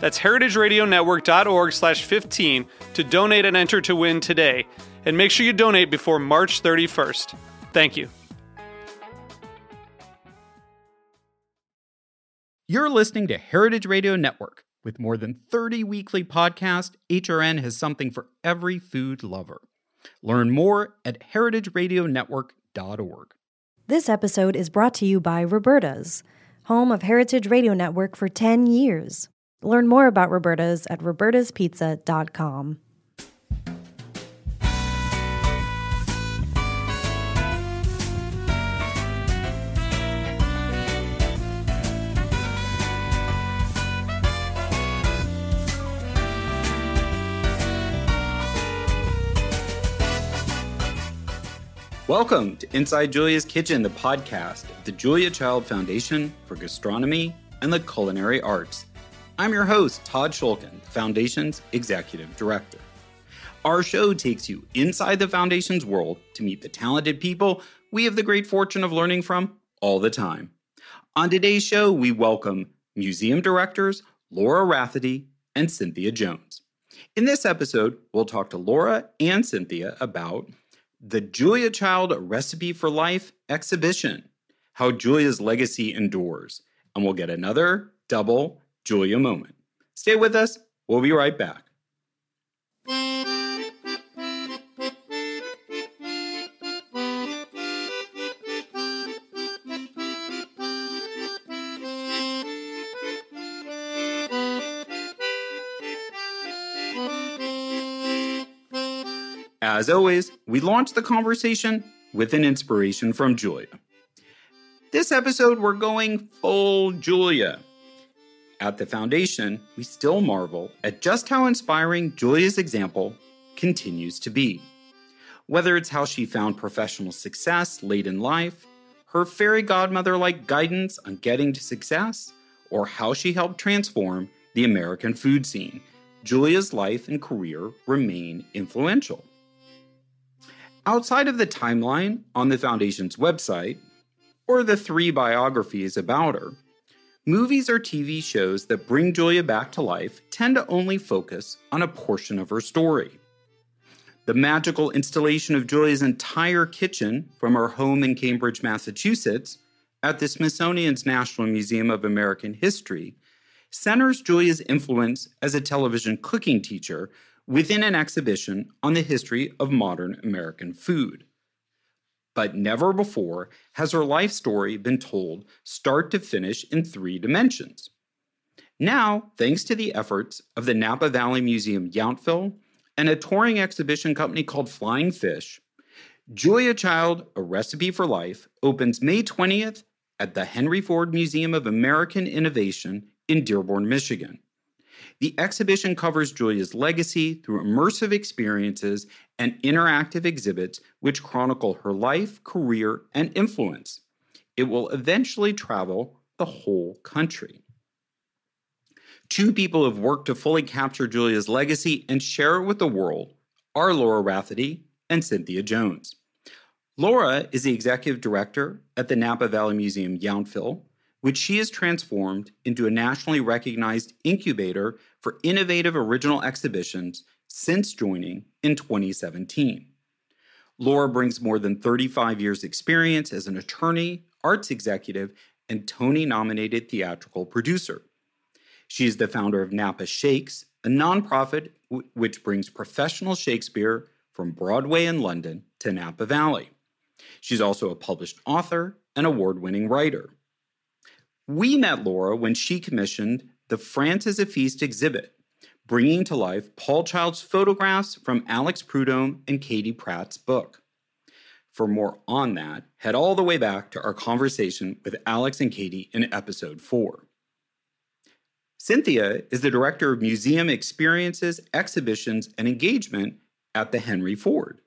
That's heritageradionetwork.org/15 to donate and enter to win today. And make sure you donate before March 31st. Thank you. You're listening to Heritage Radio Network. With more than 30 weekly podcasts, HRN has something for every food lover. Learn more at heritageradionetwork.org. This episode is brought to you by Roberta's, home of Heritage Radio Network for 10 years. Learn more about Roberta's at robertaspizza.com. Welcome to Inside Julia's Kitchen, the podcast of the Julia Child Foundation for Gastronomy and the Culinary Arts. I'm your host, Todd Schulkin, the Foundation's Executive Director. Our show takes you inside the Foundation's world to meet the talented people we have the great fortune of learning from all the time. On today's show, we welcome Museum Directors Laura Rafaty and Cynthia Jones. In this episode, we'll talk to Laura and Cynthia about the Julia Child: A Recipe for Life exhibition, how Julia's legacy endures, and we'll get another double Julia moment. Stay with us. We'll be right back. As always, we launch the conversation with an inspiration from Julia. This episode, we're going full Julia. At the Foundation, we still marvel at just how inspiring Julia's example continues to be. Whether it's how she found professional success late in life, her fairy godmother-like guidance on getting to success, or how she helped transform the American food scene, Julia's life and career remain influential. Outside of the timeline on the Foundation's website, or the 3 biographies about her, movies or TV shows that bring Julia back to life tend to only focus on a portion of her story. The magical installation of Julia's entire kitchen from her home in Cambridge, Massachusetts, at the Smithsonian's National Museum of American History, centers Julia's influence as a television cooking teacher within an exhibition on the history of modern American food. But never before has her life story been told start to finish in 3 dimensions. Now, thanks to the efforts of the Napa Valley Museum Yountville and a touring exhibition company called Flying Fish, Julia Child: A Recipe for Life opens May 20th at the Henry Ford Museum of American Innovation in Dearborn, Michigan. The exhibition covers Julia's legacy through immersive experiences and interactive exhibits which chronicle her life, career, and influence. It will eventually travel the whole country. 2 people have worked to fully capture Julia's legacy and share it with the world are Laura Rafaty and Cynthia Jones. Laura is the executive director at the Napa Valley Museum Yountville, which she has transformed into a nationally recognized incubator for innovative original exhibitions since joining in 2017. Laura brings more than 35 years' experience as an attorney, arts executive, and Tony-nominated theatrical producer. She is the founder of Napa Shakes, a nonprofit which brings professional Shakespeare from Broadway and London to Napa Valley. She's also a published author and award-winning writer. We met Laura when she commissioned the France Is a Feast exhibit, bringing to life Paul Child's photographs from Alex Prud'homme and Katie Pratt's book. For more on that, head all the way back to our conversation with Alex and Katie in episode 4. Cynthia is the director of museum experiences, exhibitions, and engagement at the Henry Ford.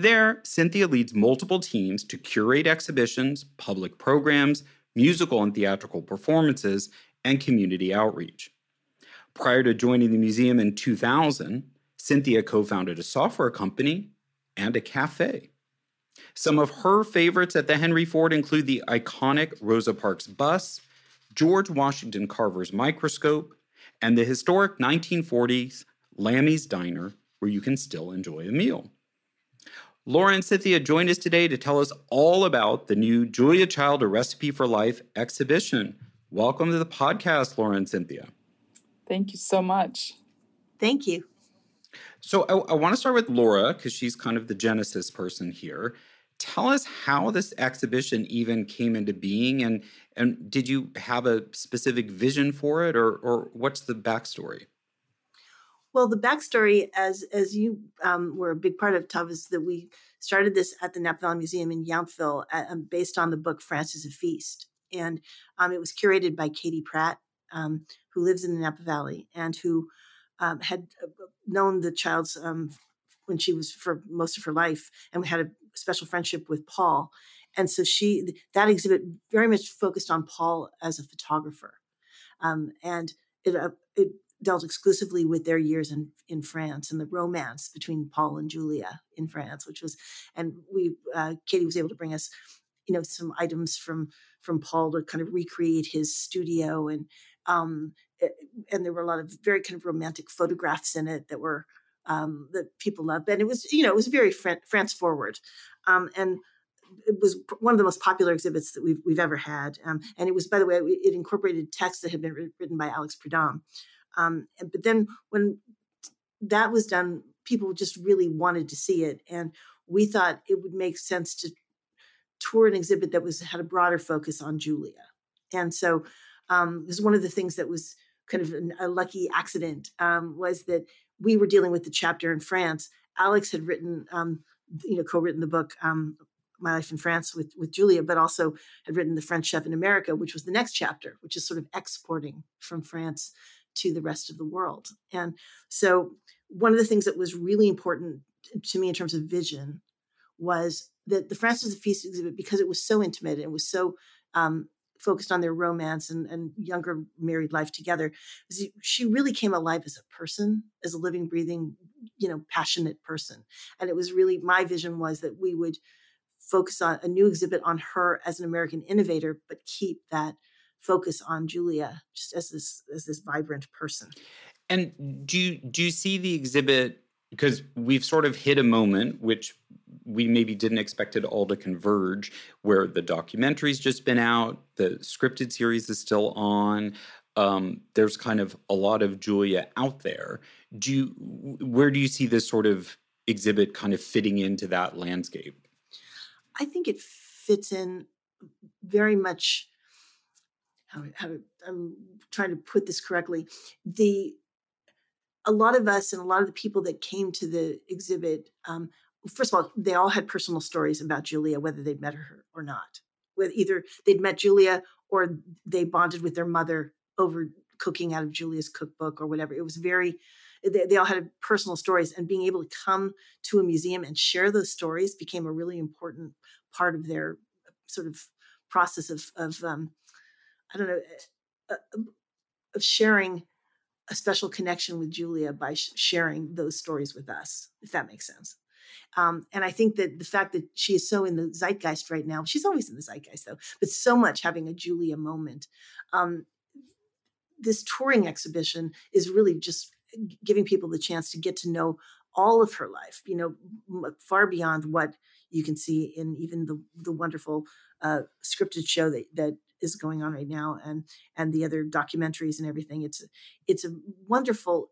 There, Cynthia leads multiple teams to curate exhibitions, public programs, musical and theatrical performances, and community outreach. Prior to joining the museum in 2000, Cynthia co-founded a software company and a cafe. Some of her favorites at the Henry Ford include the iconic Rosa Parks bus, George Washington Carver's microscope, and the historic 1940s Lamy's Diner, where you can still enjoy a meal. Laura and Cynthia joined us today to tell us all about the new Julia Child: A Recipe for Life exhibition. Welcome to the podcast, Laura and Cynthia. Thank you so much. Thank you. So I want to start with Laura because she's kind of the genesis person here. Tell us how this exhibition even came into being, and did you have a specific vision for it, or what's the backstory? Well, the backstory, as you were a big part of, Tov, is that we started this at the Napa Valley Museum in Yountville, based on the book France Is a Feast. And it was curated by Katie Pratt, who lives in the Napa Valley and who had known the Child's when she was for most of her life, and had a special friendship with Paul. And so that exhibit very much focused on Paul as a photographer. And it dealt exclusively with their years in France and the romance between Paul and Julia in France, Katie was able to bring us, some items from Paul to kind of recreate his studio. And there were a lot of very kind of romantic photographs in it that were, that people loved. And it was very France forward. And it was one of the most popular exhibits that we've ever had. And it was, by the way, it incorporated text that had been written by Alex Prud'homme. But then when that was done, people just really wanted to see it. And we thought it would make sense to tour an exhibit that had a broader focus on Julia. And so it was one of the things that was kind of a lucky accident, was that we were dealing with the chapter in France. Alex had written, co-written the book, My Life in France with Julia, but also had written The French Chef in America, which was the next chapter, which is sort of exporting from France to the rest of the world. And so one of the things that was really important to me in terms of vision was that the France Is a Feast exhibit, because it was so intimate and was so focused on their romance and younger married life together, she really came alive as a person, as a living, breathing, passionate person. And it was really, my vision was that we would focus on a new exhibit on her as an American innovator, but keep that focus on Julia just as this vibrant person. And do you see the exhibit, because we've sort of hit a moment which we maybe didn't expect it all to converge, where the documentary's just been out, the scripted series is still on, there's kind of a lot of Julia out there. Where do you see this sort of exhibit kind of fitting into that landscape? I think it fits in very much. I'm trying to put this correctly. A lot of us and a lot of the people that came to the exhibit, first of all, they all had personal stories about Julia, whether they'd met her or not. With either they'd met Julia or they bonded with their mother over cooking out of Julia's cookbook or whatever. It was they all had personal stories, and being able to come to a museum and share those stories became a really important part of their sort of process of sharing a special connection with Julia by sharing those stories with us, if that makes sense. And I think that the fact that she is so in the zeitgeist right now, she's always in the zeitgeist though, but so much having a Julia moment. This touring exhibition is really just giving people the chance to get to know all of her life, far beyond what you can see in even the wonderful scripted show that is going on right now, and the other documentaries and everything. It's a wonderful,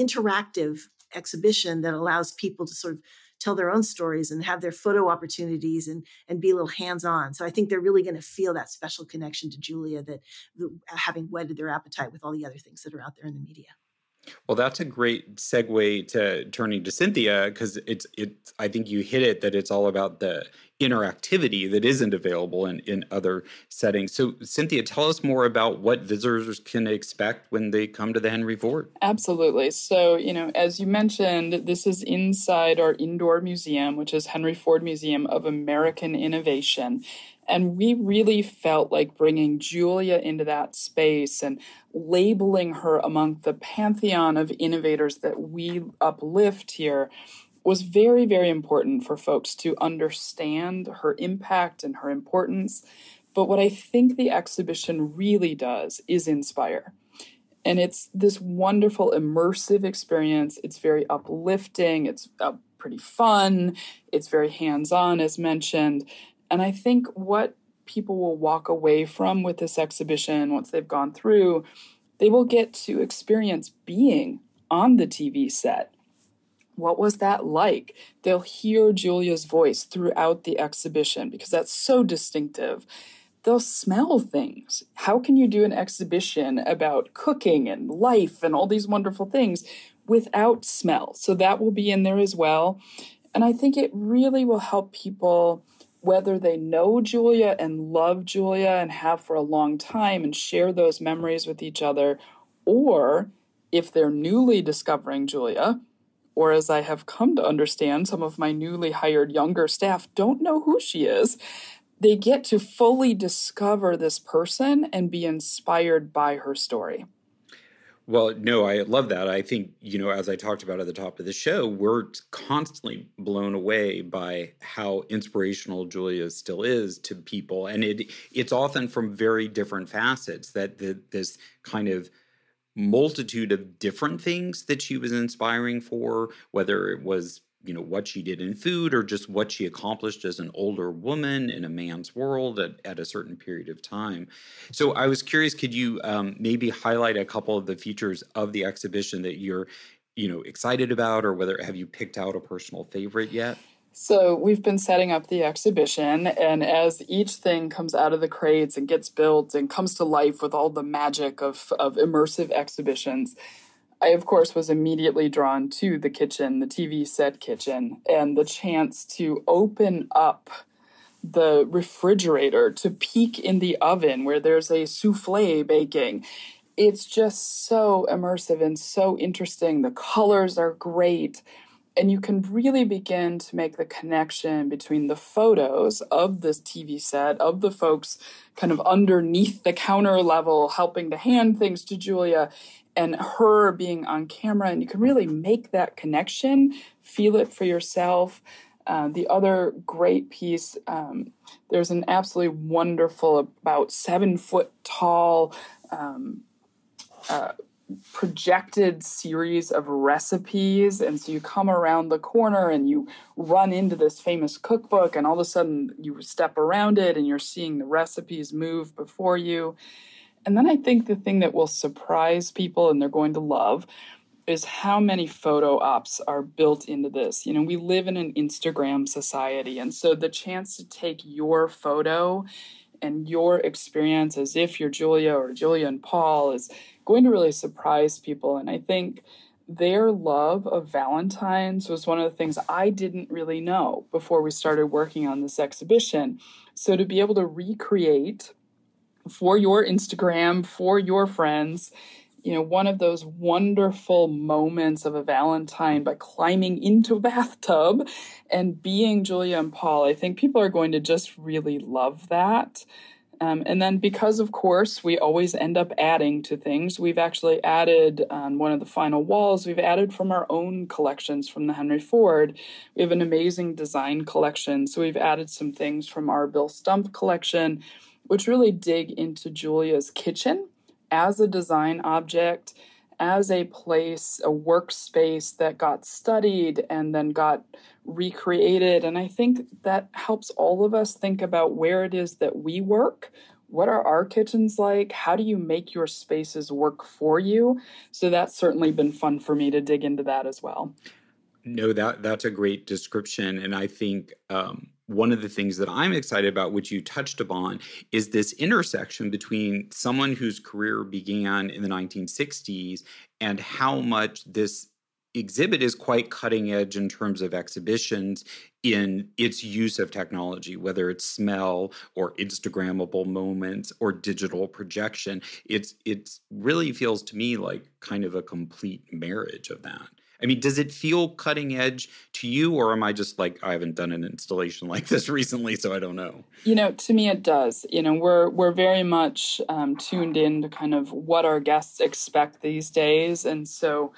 interactive exhibition that allows people to sort of tell their own stories and have their photo opportunities and be a little hands-on. So I think they're really going to feel that special connection to Julia, that having whetted their appetite with all the other things that are out there in the media. Well, that's a great segue to turning to Cynthia, because it's I think you hit it, that it's all about the interactivity that isn't available in other settings. So, Cynthia, tell us more about what visitors can expect when they come to the Henry Ford. Absolutely. So, as you mentioned, this is inside our indoor museum, which is Henry Ford Museum of American Innovation. And we really felt like bringing Julia into that space and labeling her among the pantheon of innovators that we uplift here was very, very important for folks to understand her impact and her importance. But what I think the exhibition really does is inspire. And it's this wonderful, immersive experience. It's very uplifting. It's pretty fun. It's very hands-on, as mentioned. And I think what people will walk away from with this exhibition, once they've gone through, they will get to experience being on the TV set. What was that like? They'll hear Julia's voice throughout the exhibition because that's so distinctive. They'll smell things. How can you do an exhibition about cooking and life and all these wonderful things without smell? So that will be in there as well. And I think it really will help people, whether they know Julia and love Julia and have for a long time and share those memories with each other, or if they're newly discovering Julia, or as I have come to understand, some of my newly hired younger staff don't know who she is, they get to fully discover this person and be inspired by her story. Well, no, I love that. I think, as I talked about at the top of the show, we're constantly blown away by how inspirational Julia still is to people. And it's often from very different facets, that this kind of multitude of different things that she was inspiring for, whether it was, what she did in food or just what she accomplished as an older woman in a man's world at a certain period of time. So I was curious, could you maybe highlight a couple of the features of the exhibition that you're, excited about, or whether have you picked out a personal favorite yet? So we've been setting up the exhibition, and as each thing comes out of the crates and gets built and comes to life with all the magic of immersive exhibitions, I, of course, was immediately drawn to the kitchen, the TV set kitchen, and the chance to open up the refrigerator, to peek in the oven where there's a souffle baking. It's just so immersive and so interesting. The colors are great. And you can really begin to make the connection between the photos of this TV set, of the folks kind of underneath the counter level, helping to hand things to Julia, and her being on camera, and you can really make that connection, feel it for yourself. The other great piece, there's an absolutely wonderful, about 7-foot-tall projected series of recipes. And so you come around the corner and you run into this famous cookbook, and all of a sudden you step around it and you're seeing the recipes move before you. And then I think the thing that will surprise people and they're going to love is how many photo ops are built into this. We live in an Instagram society. And so the chance to take your photo and your experience as if you're Julia or Julia and Paul is going to really surprise people. And I think their love of Valentine's was one of the things I didn't really know before we started working on this exhibition. So to be able to recreate for your Instagram, for your friends, one of those wonderful moments of a Valentine by climbing into a bathtub and being Julia and Paul, I think people are going to just really love that. And then because, of course, we always end up adding to things, we've actually added on one of the final walls, we've added from our own collections from the Henry Ford. We have an amazing design collection. So we've added some things from our Bill Stumpf collection, which really dig into Julia's kitchen as a design object, as a place, a workspace that got studied and then got recreated. And I think that helps all of us think about where it is that we work. What are our kitchens like? How do you make your spaces work for you? So that's certainly been fun for me to dig into that as well. No, that's a great description. And I think one of the things that I'm excited about, which you touched upon, is this intersection between someone whose career began in the 1960s and how much this exhibit is quite cutting edge in terms of exhibitions in its use of technology, whether it's smell or Instagrammable moments or digital projection. It really feels to me like kind of a complete marriage of that. I mean, does it feel cutting edge to you, or am I just like, I haven't done an installation like this recently, so I don't know? You know, to me, it does. You know, we're very much tuned in to kind of what our guests expect these days. And so,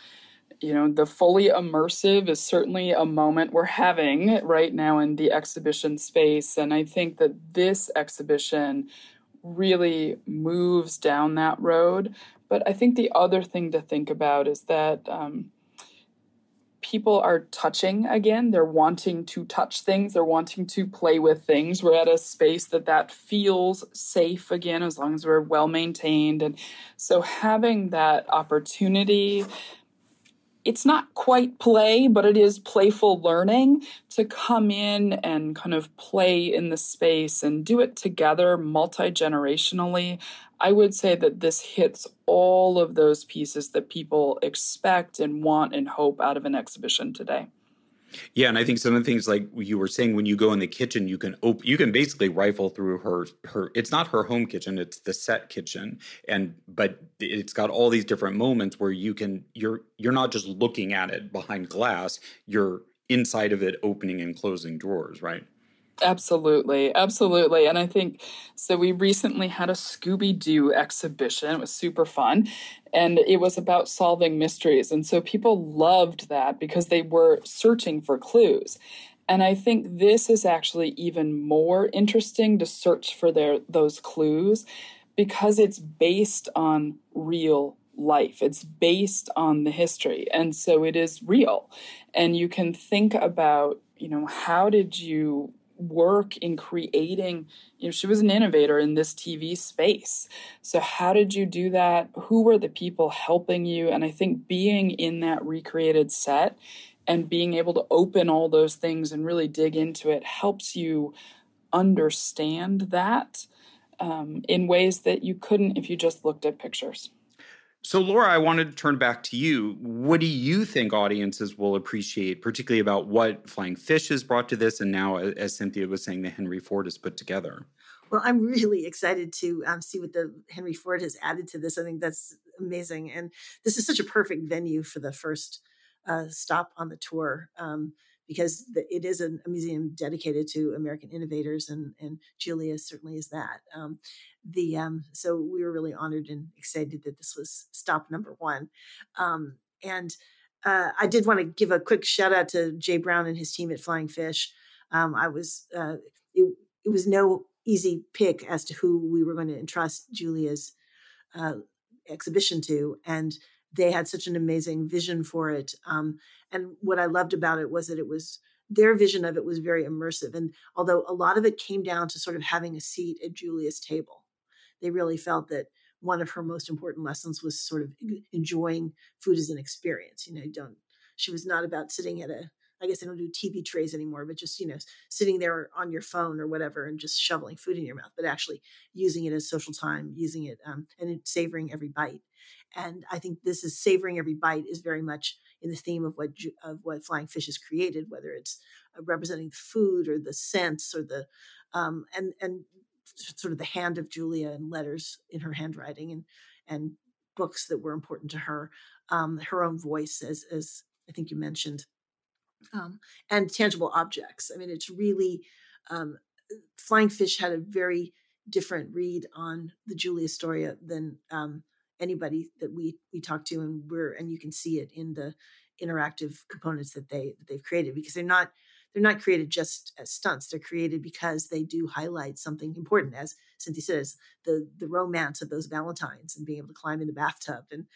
you know, the fully immersive is certainly a moment we're having right now in the exhibition space. And I think that this exhibition really moves down that road. But I think the other thing to think about is that people are touching again. They're wanting to touch things. They're wanting to play with things. We're at a space that feels safe again, as long as we're well maintained. And so having that opportunity, it's not quite play, but it is playful learning to come in and kind of play in the space and do it together multi-generationally. I would say that this hits all of those pieces that people expect and want and hope out of an exhibition today. Yeah, and I think some of the things like you were saying, when you go in the kitchen, you can basically rifle through her. It's not her home kitchen; it's the set kitchen, but it's got all these different moments where you're not just looking at it behind glass; you're inside of it, opening and closing drawers, right? Absolutely. Absolutely. And I think, so we recently had a Scooby-Doo exhibition. It was super fun. And it was about solving mysteries. And so people loved that because they were searching for clues. And I think this is actually even more interesting to search for those clues because it's based on real life. It's based on the history. And so it is real. And you can think about, you know, how did you work in creating, you know, she was an innovator in this TV space. So how did you do that? Who were the people helping you? And I think being in that recreated set and being able to open all those things and really dig into it helps you understand that in ways that you couldn't if you just looked at pictures. So, Laura, I wanted to turn back to you. What do you think audiences will appreciate, particularly about what Flying Fish has brought to this and now, as Cynthia was saying, that Henry Ford has put together? Well, I'm really excited to see what the Henry Ford has added to this. I think that's amazing. And this is such a perfect venue for the first stop on the tour because it is a museum dedicated to American innovators, and Julia certainly is that. So we were really honored and excited that this was stop number one. I did want to give a quick shout out to Jay Brown and his team at Flying Fish. It was no easy pick as to who we were going to entrust Julia's exhibition to. And they had such an amazing vision for it. And what I loved about it was that their vision of it was very immersive. And although a lot of it came down to sort of having a seat at Julia's table, they really felt that one of her most important lessons was sort of enjoying food as an experience. You know, she was not about sitting at I guess they don't do TV trays anymore, but just, you know, sitting there on your phone or whatever and just shoveling food in your mouth, but actually using it as social time, using it and savoring every bite. And I think this is savoring every bite is very much in the theme of what Flying Fish has created, whether it's representing the food or the scents or the, sort of the hand of Julia and letters in her handwriting and books that were important to her, her own voice, as I think you mentioned, and tangible objects. I mean, it's really, Flying Fish had a very different read on the Julia story than anybody that we talked to, and you can see it in the interactive components that they've created, because they're not created just as stunts. They're created because they do highlight something important, as Cynthia says, the romance of those Valentines and being able to climb in the bathtub. And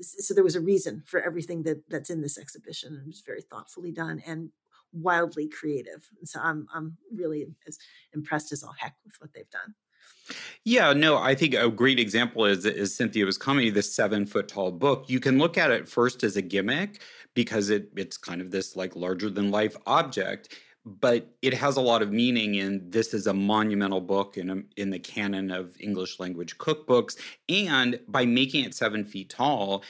so there was a reason for everything that's in this exhibition. It was very thoughtfully done and wildly creative. And so I'm really as impressed as all heck with what they've done. Yeah, no, I think a great example is Cynthia was commenting, the 7-foot-tall book. You can look at it first as a gimmick, because it's kind of this like larger than life object, but it has a lot of meaning, and this is a monumental book in the canon of English language cookbooks. And by making it 7 feet tall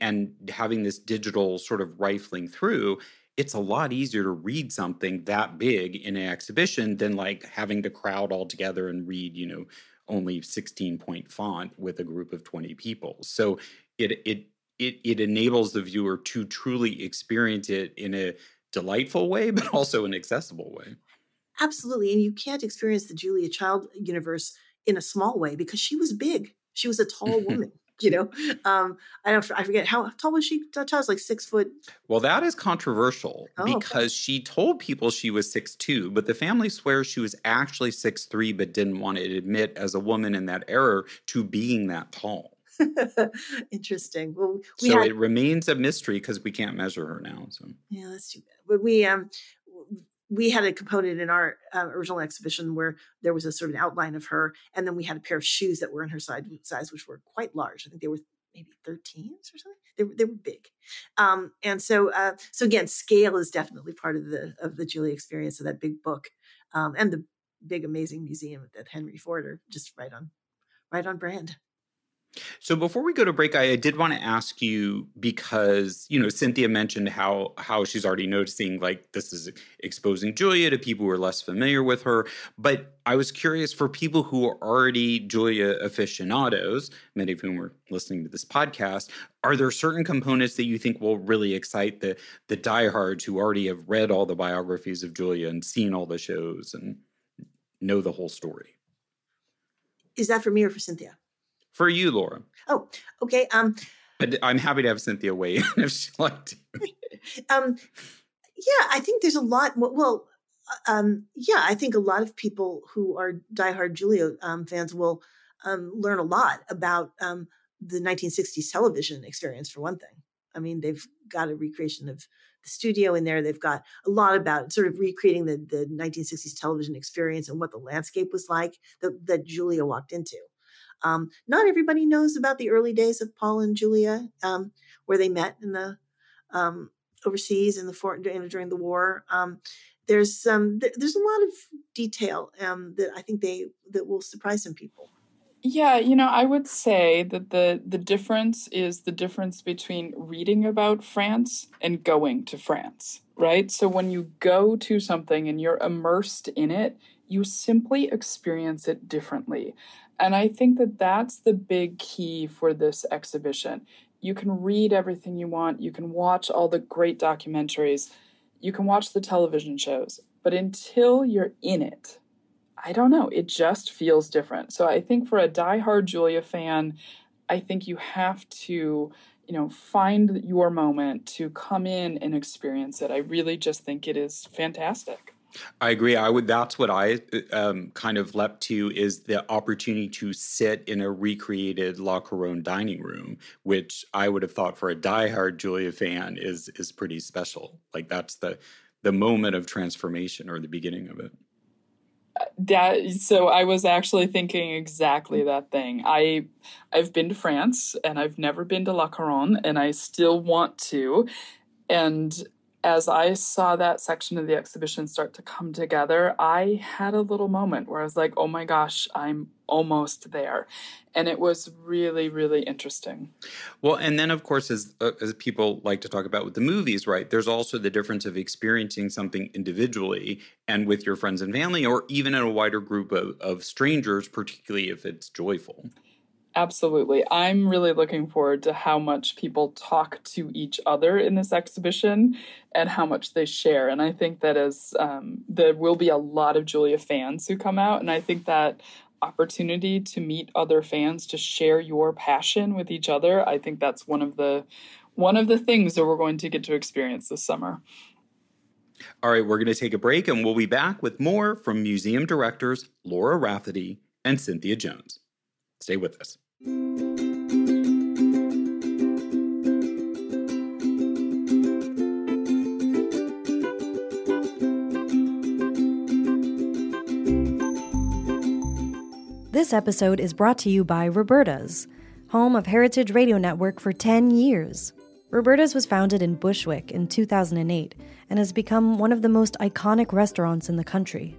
and having this digital sort of rifling through, it's a lot easier to read something that big in an exhibition than like having to crowd all together and read, you know, only 16-point font with a group of 20 people. So it enables the viewer to truly experience it in a delightful way, but also an accessible way. Absolutely. And you can't experience the Julia Child universe in a small way because she was big. She was a tall woman. You know, I forget how tall was she? I was like 6 foot. Well, that is controversial because she told people she was 6'2", but the family swears she was actually 6'3", but didn't want to admit as a woman in that era to being that tall. Interesting. Well, it remains a mystery because we can't measure her now. So yeah, that's too bad. But we had a component in our original exhibition where there was a sort of an outline of her. And then we had a pair of shoes that were in her size, which were quite large. I think they were maybe 13s or something. They were big. So again, scale is definitely part of the Julia experience of that big book, and the big, amazing museum that Henry Ford are just right on brand. So before we go to break, I did want to ask you, because, you know, Cynthia mentioned how she's already noticing like this is exposing Julia to people who are less familiar with her. But I was curious for people who are already Julia aficionados, many of whom are listening to this podcast, are there certain components that you think will really excite the diehards who already have read all the biographies of Julia and seen all the shows and know the whole story? Is that for me or for Cynthia? For you, Laura. Oh, okay. I'm happy to have Cynthia weigh in if she'd like to. Yeah, I think there's a lot. Well, yeah, I think a lot of people who are diehard Julia fans will learn a lot about the 1960s television experience, for one thing. I mean, they've got a recreation of the studio in there. They've got a lot about sort of recreating the 1960s television experience and what the landscape was like that Julia walked into. Not everybody knows about the early days of Paul and Julia, where they met in the overseas during the war. There's a lot of detail that I think that will surprise some people. Yeah, you know, I would say that the difference is the difference between reading about France and going to France, right? So when you go to something and you're immersed in it, you simply experience it differently. And I think that that's the big key for this exhibition. You can read everything you want. You can watch all the great documentaries. You can watch the television shows. But until you're in it, I don't know. It just feels different. So I think for a diehard Julia fan, I think you have to, you know, find your moment to come in and experience it. I really just think it is fantastic. I agree. That's what I kind of leapt to, is the opportunity to sit in a recreated La Couronne dining room, which I would have thought for a diehard Julia fan is pretty special. Like that's the moment of transformation or the beginning of it. So I was actually thinking exactly that thing. I've been to France and I've never been to La Couronne, and I still want to. And as I saw that section of the exhibition start to come together, I had a little moment where I was like, oh my gosh, I'm almost there. And it was really, really interesting. Well, and then, of course, as people like to talk about with the movies, right, there's also the difference of experiencing something individually and with your friends and family, or even in a wider group of strangers, particularly if it's joyful. Absolutely. I'm really looking forward to how much people talk to each other in this exhibition and how much they share. And I think that as there will be a lot of Julia fans who come out. And I think that opportunity to meet other fans, to share your passion with each other, I think that's one of the things that we're going to get to experience this summer. All right, we're going to take a break and we'll be back with more from museum directors Laura Rafaty and Cynthia Jones. Stay with us. This episode is brought to you by Roberta's, home of Heritage Radio Network for 10 years. Roberta's was founded in Bushwick in 2008 and has become one of the most iconic restaurants in the country.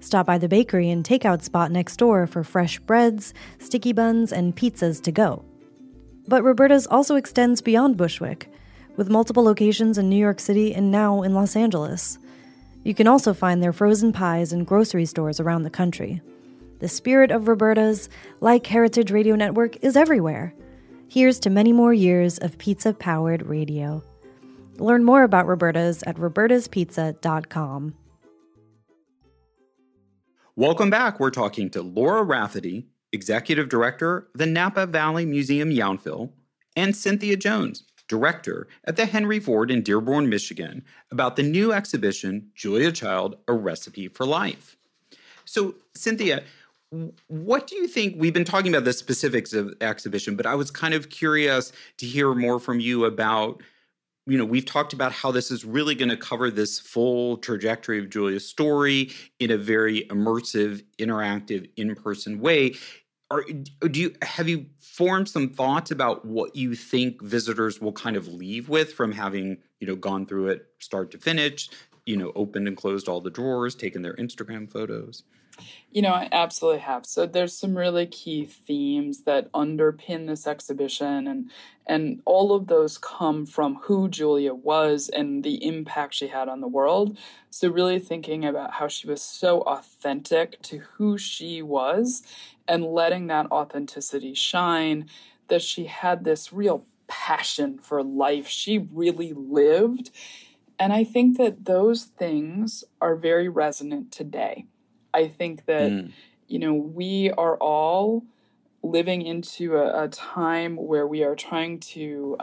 Stop by the bakery and takeout spot next door for fresh breads, sticky buns, and pizzas to go. But Roberta's also extends beyond Bushwick, with multiple locations in New York City and now in Los Angeles. You can also find their frozen pies in grocery stores around the country. The spirit of Roberta's, like Heritage Radio Network, is everywhere. Here's to many more years of pizza-powered radio. Learn more about Roberta's at robertaspizza.com. Welcome back. We're talking to Laura Rafaty, Executive Director, the Napa Valley Museum Yountville, and Cynthia Jones, Director at the Henry Ford in Dearborn, Michigan, about the new exhibition, Julia Child, A Recipe for Life. So, Cynthia, what do you think, we've been talking about the specifics of the exhibition, but I was kind of curious to hear more from you about, you know, we've talked about how this is really going to cover this full trajectory of Julia's story in a very immersive, interactive, in-person way. Have you formed some thoughts about what you think visitors will kind of leave with from having, you know, gone through it start to finish, you know, opened and closed all the drawers, taken their Instagram photos? You know, I absolutely have. So there's some really key themes that underpin this exhibition, and all of those come from who Julia was and the impact she had on the world. So really thinking about how she was so authentic to who she was and letting that authenticity shine, that she had this real passion for life. She really lived. And I think that those things are very resonant today. I think that, you know, we are all living into a time where we are trying to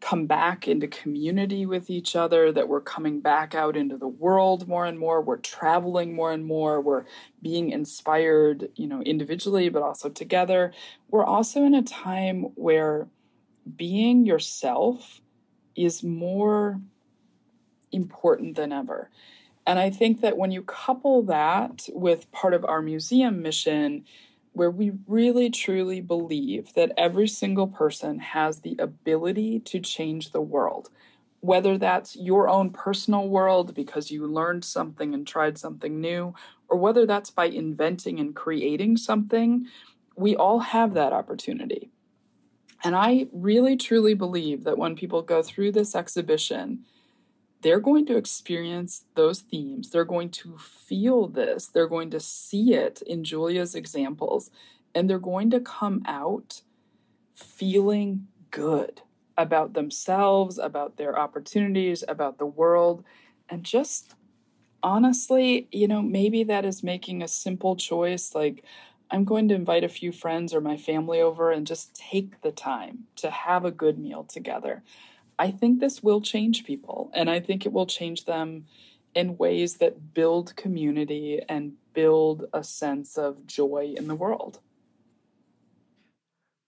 come back into community with each other, that we're coming back out into the world more and more, we're traveling more and more, we're being inspired, you know, individually, but also together. We're also in a time where being yourself is more important than ever. And I think that when you couple that with part of our museum mission, where we really truly believe that every single person has the ability to change the world, whether that's your own personal world because you learned something and tried something new, or whether that's by inventing and creating something, we all have that opportunity. And I really truly believe that when people go through this exhibition, they're going to experience those themes. They're going to feel this. They're going to see it in Julia's examples. And they're going to come out feeling good about themselves, about their opportunities, about the world. And just honestly, you know, maybe that is making a simple choice like, I'm going to invite a few friends or my family over and just take the time to have a good meal together. I think this will change people, and I think it will change them in ways that build community and build a sense of joy in the world.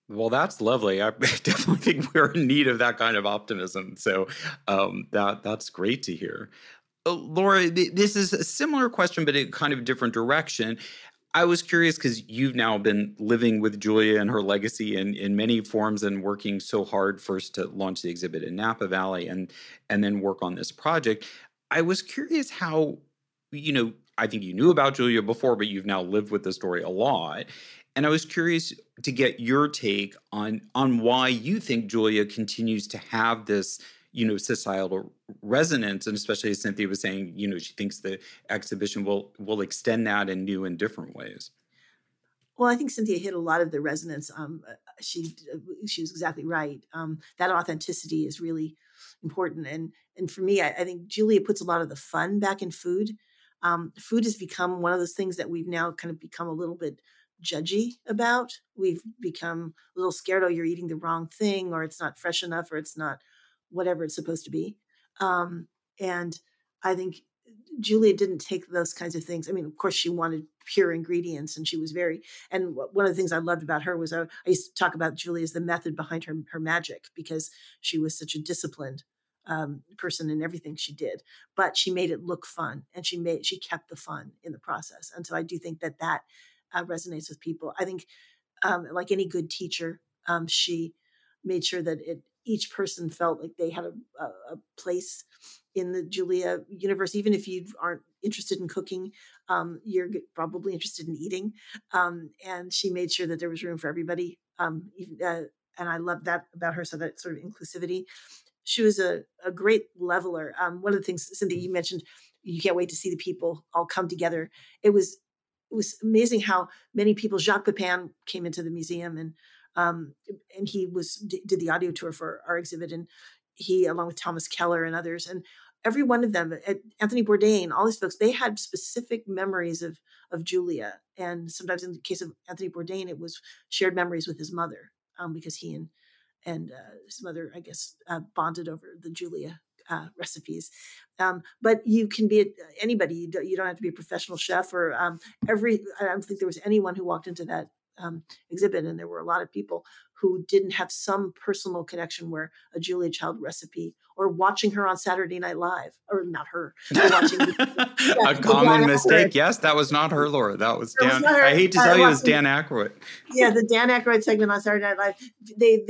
Well, that's lovely. I definitely think we're in need of that kind of optimism. So that's great to hear. Laura, this is a similar question, but in kind of different direction. I was curious because you've now been living with Julia and her legacy in many forms and working so hard first to launch the exhibit in Napa Valley and then work on this project. I was curious how, you know, I think you knew about Julia before, but you've now lived with the story a lot. And I was curious to get your take on why you think Julia continues to have this, you know, societal resonance, and especially as Cynthia was saying, you know, she thinks the exhibition will extend that in new and different ways. Well, I think Cynthia hit a lot of the resonance. She was exactly right. That authenticity is really important, and for me, I think Julia puts a lot of the fun back in food. Food has become one of those things that we've now kind of become a little bit judgy about. We've become a little scared. Oh, you're eating the wrong thing, or it's not fresh enough, or it's not whatever it's supposed to be. And I think Julia didn't take those kinds of things. I mean, of course, she wanted pure ingredients, and she was very, and one of the things I loved about her was I used to talk about Julia as the method behind her magic, because she was such a disciplined person in everything she did, but she made it look fun, and she kept the fun in the process. And so I do think that resonates with people. I think like any good teacher, she made sure that each person felt like they had a place in the Julia universe. Even if you aren't interested in cooking, you're probably interested in eating. And she made sure that there was room for everybody. And I love that about her. So that sort of inclusivity. She was a great leveler. One of the things, Cynthia, you mentioned, you can't wait to see the people all come together. It was amazing how many people. Jacques Pepin came into the museum, and he did the audio tour for our exhibit, and he, along with Thomas Keller and others, and every one of them, Anthony Bourdain, all these folks, they had specific memories of Julia, and sometimes in the case of Anthony Bourdain, it was shared memories with his mother, because he and his mother, I guess, bonded over the Julia recipes. But you can be anybody. You don't have to be a professional chef or I don't think there was anyone who walked into that exhibit, and there were a lot of people who didn't have some personal connection where a Julia Child recipe or watching her on Saturday Night Live, or not her. A common mistake. Yes, that was not her, Laura. That was Dan. I hate to tell you, it was Dan Aykroyd. Yeah, the Dan Aykroyd segment on Saturday Night Live. They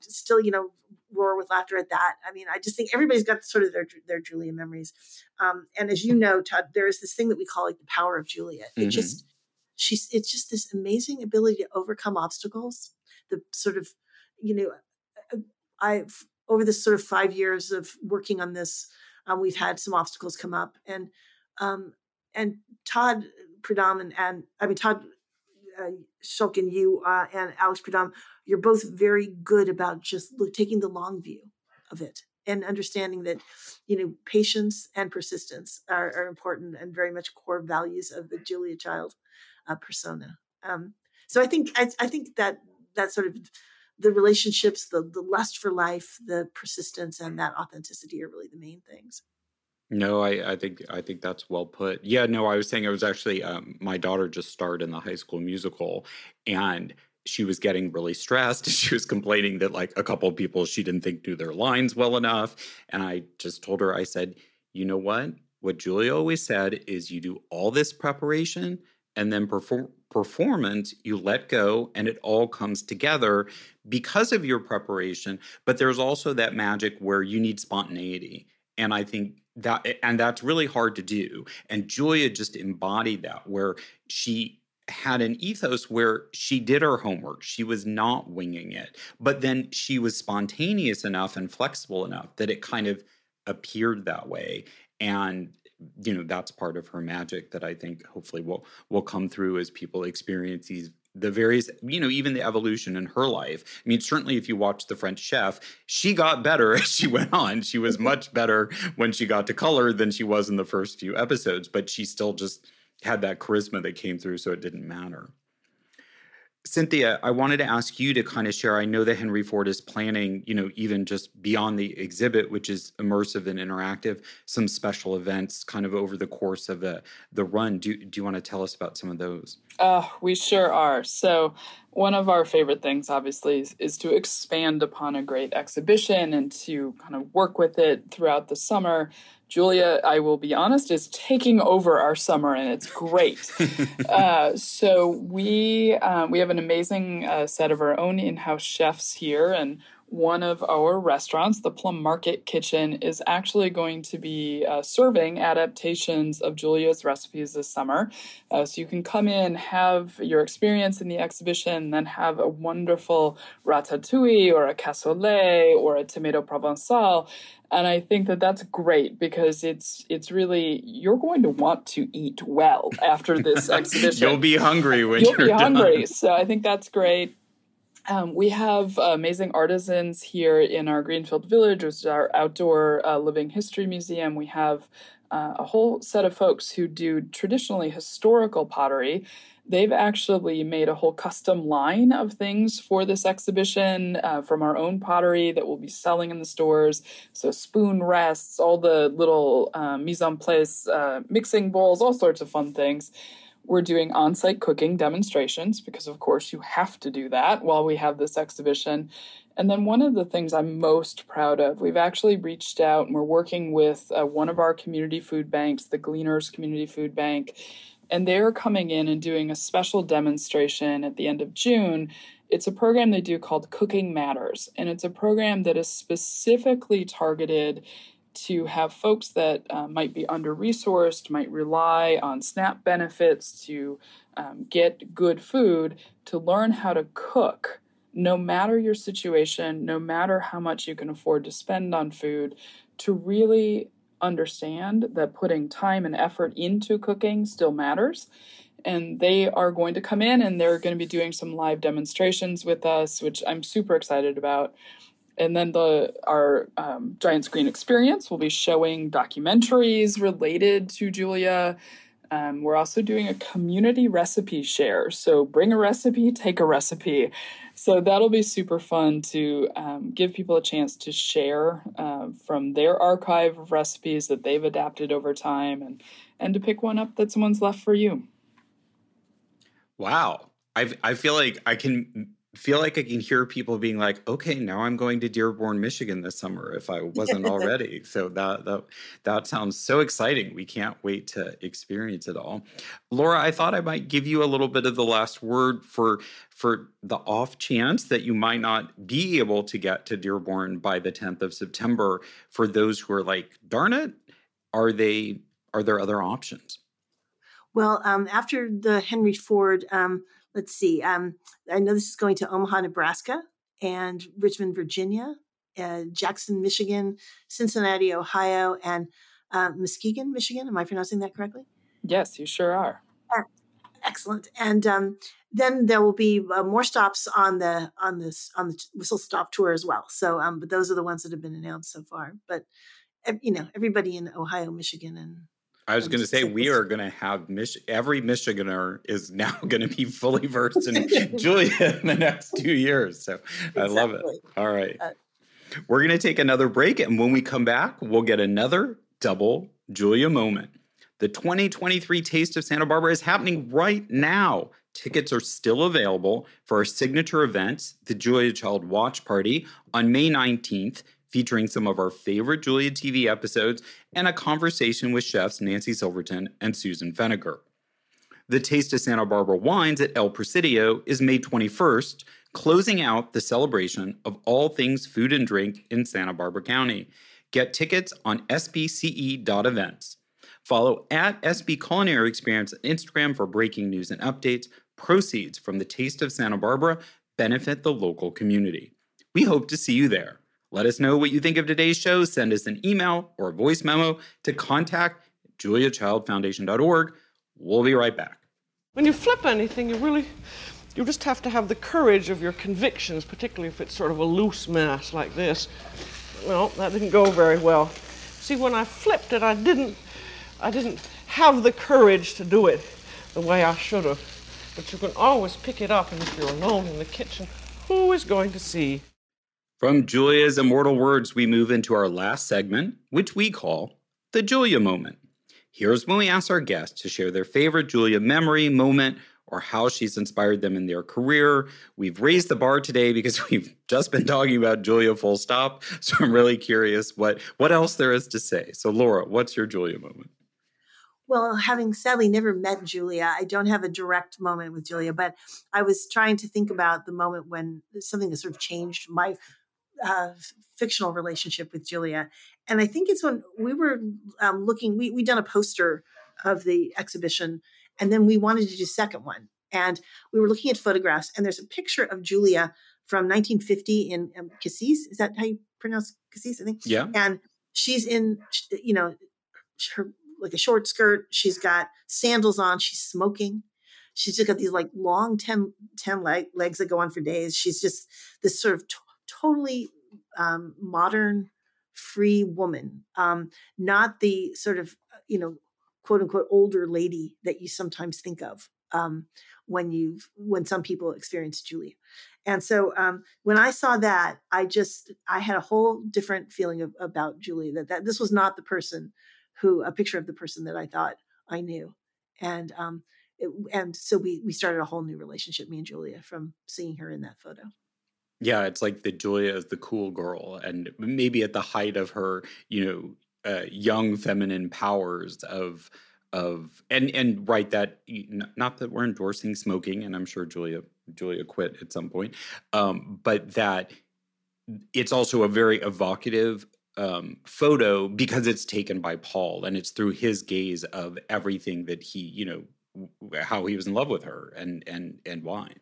still, roar with laughter at that. I mean, I just think everybody's got sort of their Julia memories. And as you know, Todd, there is this thing that we call like the power of Julia. It's just this amazing ability to overcome obstacles. The sort of, I've over this sort of 5 years of working on this, we've had some obstacles come up, and Todd Prud'homme and Schulkin, you and Alex Prud'homme, you're both very good about just taking the long view of it and understanding that, patience and persistence are important and very much core values of the Julia Child persona. So I think that sort of the relationships, the lust for life, the persistence, and that authenticity are really the main things. No, I think that's well put. Yeah, no, I was saying it was actually my daughter just starred in the High School Musical, and she was getting really stressed. She was complaining that like a couple of people she didn't think do their lines well enough. And I just told her, I said, you know what? What Julia always said is you do all this preparation and then performance, you let go, and it all comes together because of your preparation. But there's also that magic where you need spontaneity. And I think that's really hard to do. And Julia just embodied that, where she had an ethos where she did her homework. She was not winging it. But then she was spontaneous enough and flexible enough that it kind of appeared that way. And that's part of her magic that I think hopefully will come through as people experience the various, even the evolution in her life. I mean, certainly if you watch The French Chef, she got better as she went on. She was much better when she got to color than she was in the first few episodes, but she still just had that charisma that came through, so it didn't matter. Cynthia, I wanted to ask you to kind of share, I know that Henry Ford is planning, even just beyond the exhibit, which is immersive and interactive, some special events kind of over the course of the run. Do you want to tell us about some of those? We sure are. So one of our favorite things, obviously, is to expand upon a great exhibition and to kind of work with it throughout the summer. Julia, I will be honest, is taking over our summer, and it's great. So we have an amazing set of our own in-house chefs here, and one of our restaurants, the Plum Market Kitchen, is actually going to be serving adaptations of Julia's recipes this summer. So you can come in, have your experience in the exhibition, then have a wonderful ratatouille or a cassoulet or a tomato provençal. And I think that that's great because it's really, you're going to want to eat well after this exhibition. You'll be hungry when you're done. So I think that's great. We have amazing artisans here in our Greenfield Village, which is our outdoor living history museum. We have a whole set of folks who do traditionally historical pottery. They've actually made a whole custom line of things for this exhibition from our own pottery that we'll be selling in the stores. So spoon rests, all the little mise en place mixing bowls, all sorts of fun things. We're doing on-site cooking demonstrations because, of course, you have to do that while we have this exhibition. And then one of the things I'm most proud of, we've actually reached out and we're working with one of our community food banks, the Gleaners Community Food Bank, and they're coming in and doing a special demonstration at the end of June. It's a program they do called Cooking Matters, and it's a program that is specifically targeted to have folks that might be under-resourced, might rely on SNAP benefits to get good food, to learn how to cook, no matter your situation, no matter how much you can afford to spend on food, to really understand that putting time and effort into cooking still matters. And they are going to come in and they're going to be doing some live demonstrations with us, which I'm super excited about. And then our Giant Screen Experience will be showing documentaries related to Julia. We're also doing a community recipe share. So bring a recipe, take a recipe. So that'll be super fun to give people a chance to share from their archive of recipes that they've adapted over time and to pick one up that someone's left for you. Wow. I feel like I can hear people being like, okay, now I'm going to Dearborn, Michigan this summer if I wasn't already. So that sounds so exciting. We can't wait to experience it all. Laura, I thought I might give you a little bit of the last word for the off chance that you might not be able to get to Dearborn by the 10th of September. For those who are like, darn it, are there other options? Well, after the Henry Ford, let's see. I know this is going to Omaha, Nebraska, and Richmond, Virginia, Jackson, Michigan, Cincinnati, Ohio, and Muskegon, Michigan. Am I pronouncing that correctly? Yes, you sure are. Excellent. And then there will be more stops on the Whistle Stop tour as well. So, but those are the ones that have been announced so far. But everybody in Ohio, Michigan, and I was going to say, we are going to have every Michiganer is now going to be fully versed in Julia in the next 2 years. So exactly. I love it. All right. We're going to take another break. And when we come back, we'll get another double Julia moment. The 2023 Taste of Santa Barbara is happening right now. Tickets are still available for our signature event, the Julia Child Watch Party, on May 19th. Featuring some of our favorite Julia TV episodes and a conversation with chefs Nancy Silverton and Susan Feniger. The Taste of Santa Barbara Wines at El Presidio is May 21st, closing out the celebration of all things food and drink in Santa Barbara County. Get tickets on sbce.events. Follow at SB Culinary Experience on Instagram for breaking news and updates. Proceeds from the Taste of Santa Barbara benefit the local community. We hope to see you there. Let us know what you think of today's show. Send us an email or a voice memo to contact@juliachildfoundation.org. We'll be right back. When you flip anything, you just have to have the courage of your convictions, particularly if it's sort of a loose mass like this. Well, that didn't go very well. See, when I flipped it, I didn't have the courage to do it the way I should have. But you can always pick it up, and if you're alone in the kitchen, who is going to see? From Julia's immortal words, we move into our last segment, which we call the Julia moment. Here's when we ask our guests to share their favorite Julia memory, moment, or how she's inspired them in their career. We've raised the bar today because we've just been talking about Julia full stop. So I'm really curious what else there is to say. So Laura, what's your Julia moment? Well, having sadly never met Julia, I don't have a direct moment with Julia, but I was trying to think about the moment when something that sort of changed my fictional relationship with Julia. And I think it's when we were we'd done a poster of the exhibition, and then we wanted to do a second one. And we were looking at photographs, and there's a picture of Julia from 1950 in Cassis. Is that how you pronounce Cassis, I think? Yeah. And she's in, her, like a short skirt. She's got sandals on. She's smoking. She's just got these like long 10 legs that go on for days. She's just this sort of totally modern free woman, not the sort of, you know, quote unquote, older lady that you sometimes think of when some people experience Julia. And so when I saw that, I had a whole different feeling about Julia, that this was not the person a picture of the person that I thought I knew. And so we started a whole new relationship, me and Julia, from seeing her in that photo. Yeah, it's like the Julia is the cool girl, and maybe at the height of her, you know, young feminine powers and right, that not that we're endorsing smoking, and I'm sure Julia quit at some point, but that it's also a very evocative photo because it's taken by Paul, and it's through his gaze of everything that he, you know, how he was in love with her and wine.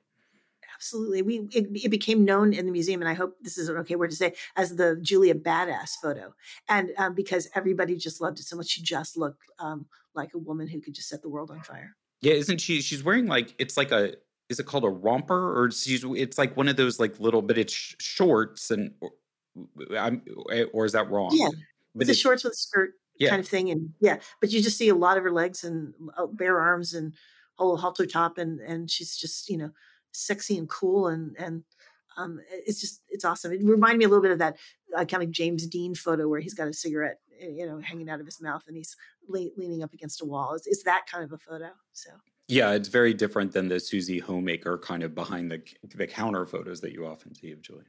Absolutely. It became known in the museum, and I hope this is an okay word to say, as the Julia badass photo. And because everybody just loved it so much, she just looked like a woman who could just set the world on fire. Yeah. Isn't she's wearing like, it's like a, is it called a romper, or it's like one of those like little, but it's shorts and, or is that wrong? Yeah. But it's shorts with a skirt kind of thing. And yeah, but you just see a lot of her legs and bare arms and a whole halter top. And she's just, you know, sexy and cool. And it's awesome. It reminded me a little bit of that kind of James Dean photo where he's got a cigarette, you know, hanging out of his mouth and he's leaning up against a wall. It's that kind of a photo. So. Yeah, it's very different than the Susie Homemaker kind of behind the counter photos that you often see of Julia.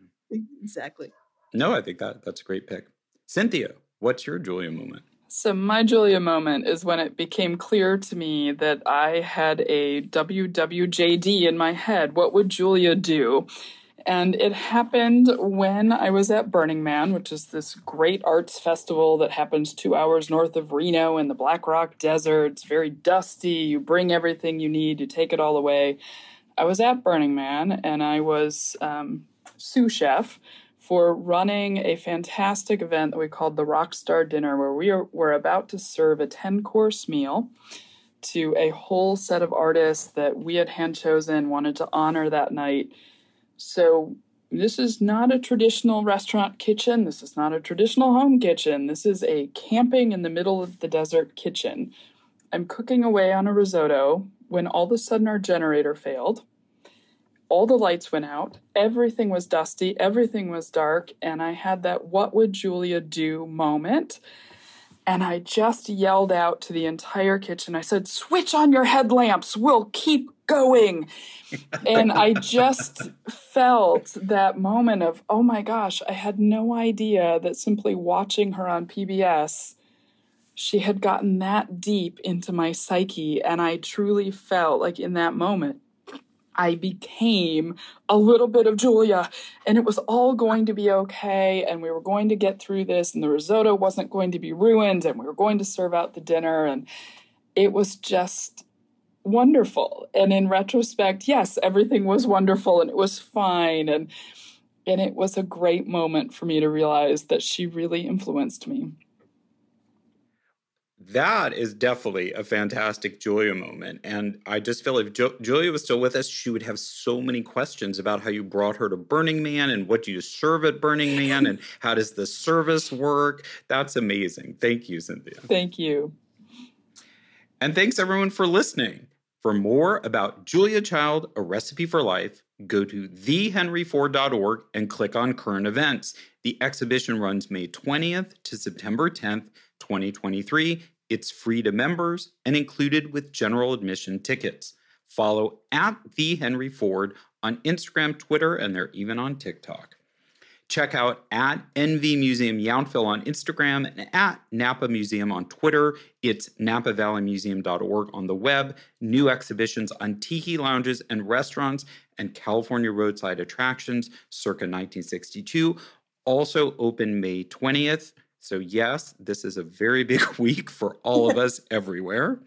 Exactly. No, I think that's a great pick. Cynthia, what's your Julia moment? So my Julia moment is when it became clear to me that I had a WWJD in my head. What would Julia do? And it happened when I was at Burning Man, which is this great arts festival that happens 2 hours north of Reno in the Black Rock Desert. It's very dusty. You bring everything you need. You take it all away. I was at Burning Man, and I was sous chef for running a fantastic event that we called the Rockstar Dinner, where we were about to serve a 10-course meal to a whole set of artists that we had hand-chosen, wanted to honor that night. So this is not a traditional restaurant kitchen. This is not a traditional home kitchen. This is a camping in the middle of the desert kitchen. I'm cooking away on a risotto when all of a sudden our generator failed. All the lights went out, everything was dusty, everything was dark, and I had that "What would Julia do?" moment, and I just yelled out to the entire kitchen. I said, "Switch on your headlamps, we'll keep going." And I just felt that moment of, oh my gosh, I had no idea that simply watching her on PBS, she had gotten that deep into my psyche, and I truly felt like in that moment, I became a little bit of Julia, and it was all going to be okay, and we were going to get through this, and the risotto wasn't going to be ruined, and we were going to serve out the dinner, and it was just wonderful. And in retrospect, yes, everything was wonderful, and it was fine, and it was a great moment for me to realize that she really influenced me. That is definitely a fantastic Julia moment. And I just feel if Julia was still with us, she would have so many questions about how you brought her to Burning Man and what do you serve at Burning Man and how does the service work? That's amazing. Thank you, Cynthia. Thank you. And thanks, everyone, for listening. For more about Julia Child, A Recipe for Life, go to thehenryford.org and click on current events. The exhibition runs May 20th to September 10th, 2023. It's free to members and included with general admission tickets. Follow @thehenryford on Instagram, Twitter, and they're even on TikTok. Check out @NV Museum Yountville on Instagram and @Napa Museum on Twitter. It's napavalleymuseum.org on the web. New exhibitions on tiki lounges and restaurants and California roadside attractions circa 1962 also open May 20th. So yes, this is a very big week for all of us everywhere.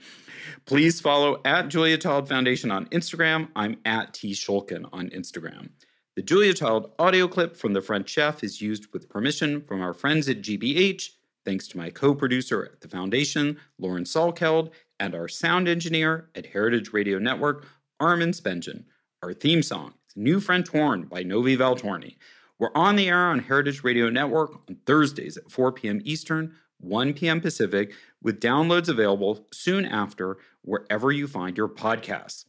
Please follow @Julia Child Foundation on Instagram. I'm @T Schulkin on Instagram. The Julia Child audio clip from The French Chef is used with permission from our friends at GBH. Thanks to my co-producer at the Foundation, Lauren Salkeld, and our sound engineer at Heritage Radio Network, Armin Spengen. Our theme song is New French Horn by Novi Valtorni. We're on the air on Heritage Radio Network on Thursdays at 4 p.m. Eastern, 1 p.m. Pacific, with downloads available soon after wherever you find your podcasts.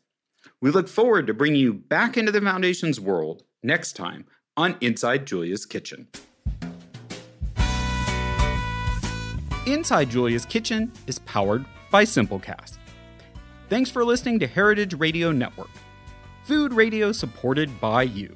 We look forward to bringing you back into the Foundation's world next time on Inside Julia's Kitchen. Inside Julia's Kitchen is powered by Simplecast. Thanks for listening to Heritage Radio Network, food radio supported by you.